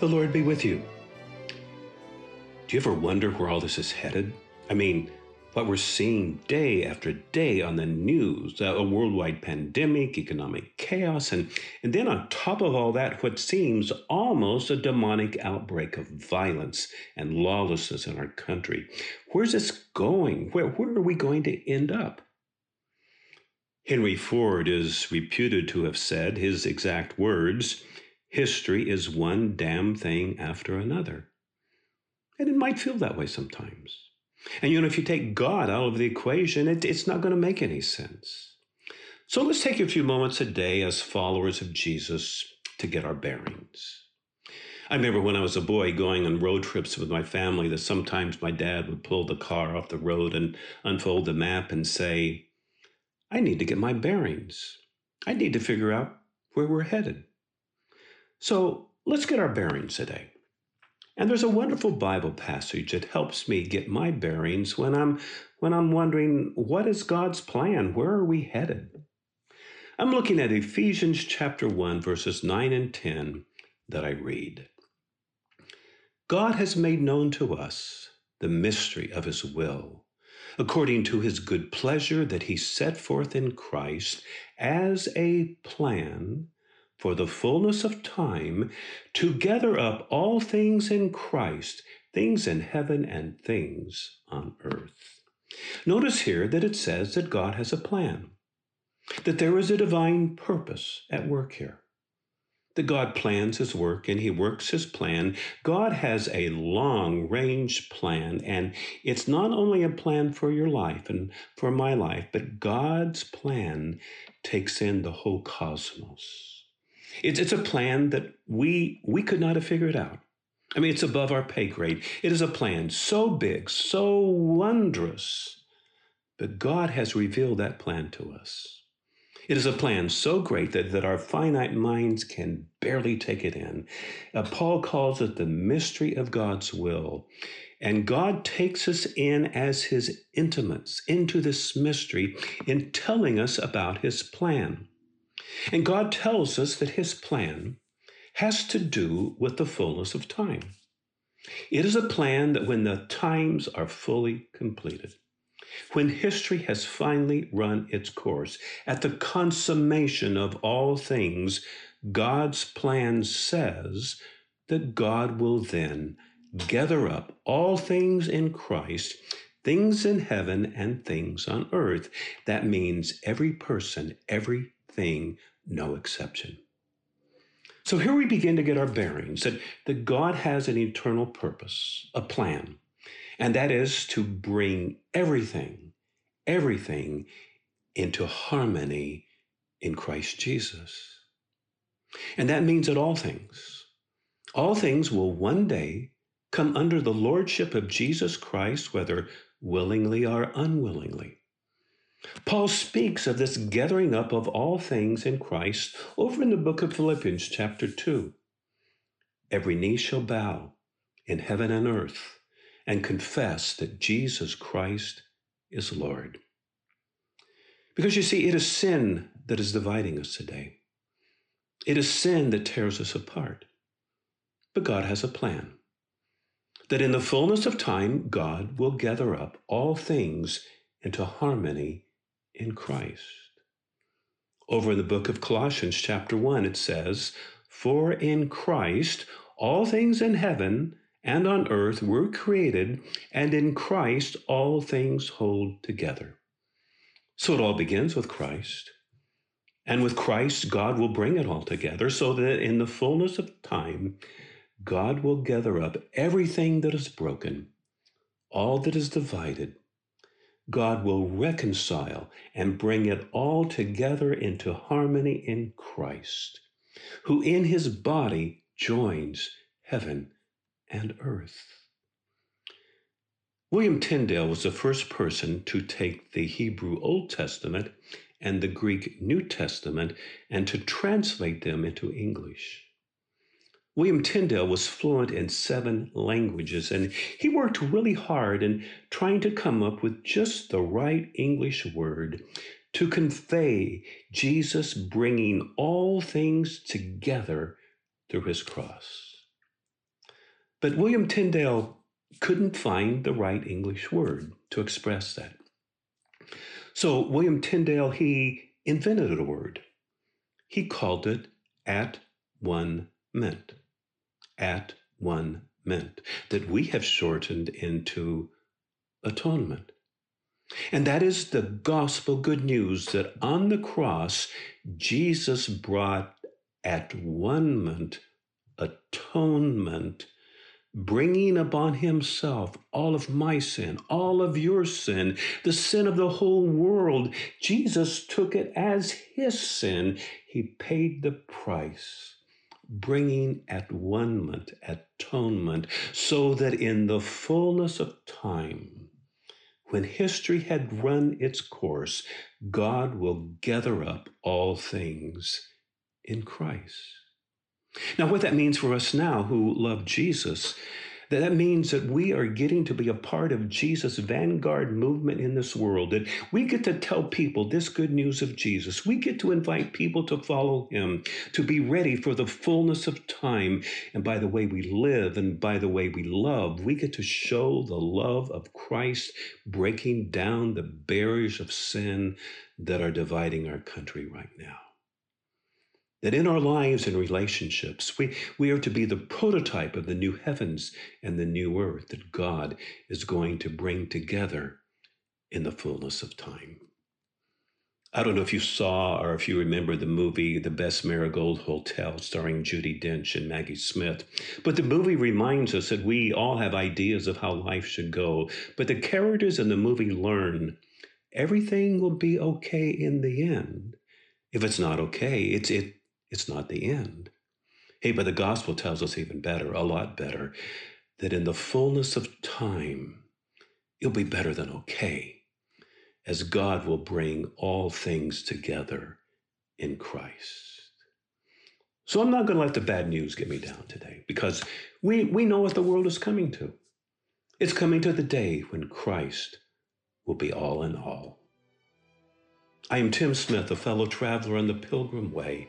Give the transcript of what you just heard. The Lord be with you. Do you ever wonder where all this is headed? I mean, what we're seeing day after day on the news, a worldwide pandemic, economic chaos, and then on top of all that, what seems almost a demonic outbreak of violence and lawlessness in our country. Where's this going? Where are we going to end up? Henry Ford is reputed to have said, his exact words, "History is one damn thing after another." And it might feel that way sometimes. And you know, if you take God out of the equation, it's not going to make any sense. So let's take a few moments a day as followers of Jesus to get our bearings. I remember when I was a boy going on road trips with my family that sometimes my dad would pull the car off the road and unfold the map and say, "I need to get my bearings. I need to figure out where we're headed." So let's get our bearings today. And there's a wonderful Bible passage that helps me get my bearings when I'm wondering, what is God's plan? Where are we headed? I'm looking at Ephesians chapter 1, verses 9 and 10 that I read. God has made known to us the mystery of his will, according to his good pleasure that he set forth in Christ as a plan for the fullness of time, to gather up all things in Christ, things in heaven and things on earth. Notice here that it says that God has a plan, that there is a divine purpose at work here, that God plans his work and he works his plan. God has a long-range plan, and it's not only a plan for your life and for my life, but God's plan takes in the whole cosmos. It's a plan that we could not have figured out. I mean, it's above our pay grade. It is a plan so big, so wondrous, but God has revealed that plan to us. It is a plan so great that our finite minds can barely take it in. Paul calls it the mystery of God's will. And God takes us in as his intimates into this mystery in telling us about his plan. And God tells us that his plan has to do with the fullness of time. It is a plan that when the times are fully completed, when history has finally run its course, at the consummation of all things, God's plan says that God will then gather up all things in Christ, things in heaven and things on earth. That means every person, every thing, no exception. So here we begin to get our bearings that God has an eternal purpose, a plan, and that is to bring everything into harmony in Christ Jesus. And that means that all things will one day come under the lordship of Jesus Christ, whether willingly or unwillingly. Paul speaks of this gathering up of all things in Christ over in the book of Philippians chapter 2. Every knee shall bow in heaven and earth and confess that Jesus Christ is Lord. Because you see, it is sin that is dividing us today. It is sin that tears us apart. But God has a plan, that in the fullness of time, God will gather up all things into harmony in Christ. Over in the book of Colossians chapter 1, it says, "For in Christ all things in heaven and on earth were created, and in Christ all things hold together." So it all begins with Christ. And with Christ, God will bring it all together so that in the fullness of time, God will gather up everything that is broken, all that is divided. God will reconcile and bring it all together into harmony in Christ, who in his body joins heaven and earth. William Tyndale was the first person to take the Hebrew Old Testament and the Greek New Testament and to translate them into English. William Tyndale was fluent in 7 languages, and he worked really hard in trying to come up with just the right English word to convey Jesus bringing all things together through his cross. But William Tyndale couldn't find the right English word to express that. So William Tyndale, he invented a word. He called it at one ment. At one ment, that we have shortened into atonement. And that is the gospel good news, that on the cross, Jesus brought at one ment, atonement, bringing upon himself all of my sin, all of your sin, the sin of the whole world. Jesus took it as his sin. He paid the price, bringing at one ment, atonement, so that in the fullness of time, when history had run its course, God will gather up all things in Christ. Now, what that means for us now who love Jesus, that means that we are getting to be a part of Jesus' vanguard movement in this world, that we get to tell people this good news of Jesus. We get to invite people to follow him, to be ready for the fullness of time. And by the way we live and by the way we love, we get to show the love of Christ breaking down the barriers of sin that are dividing our country right now. That in our lives and relationships, we are to be the prototype of the new heavens and the new earth that God is going to bring together in the fullness of time. I don't know if you saw or if you remember the movie The Best Marigold Hotel, starring Judi Dench and Maggie Smith, but the movie reminds us that we all have ideas of how life should go, but the characters in the movie learn everything will be okay in the end. If it's not okay, it's not the end. Hey, but the gospel tells us even better, a lot better, that in the fullness of time, it'll be better than okay, as God will bring all things together in Christ. So I'm not going to let the bad news get me down today, because we know what the world is coming to. It's coming to the day when Christ will be all in all. I am Tim Smith, a fellow traveler on the Pilgrim Way.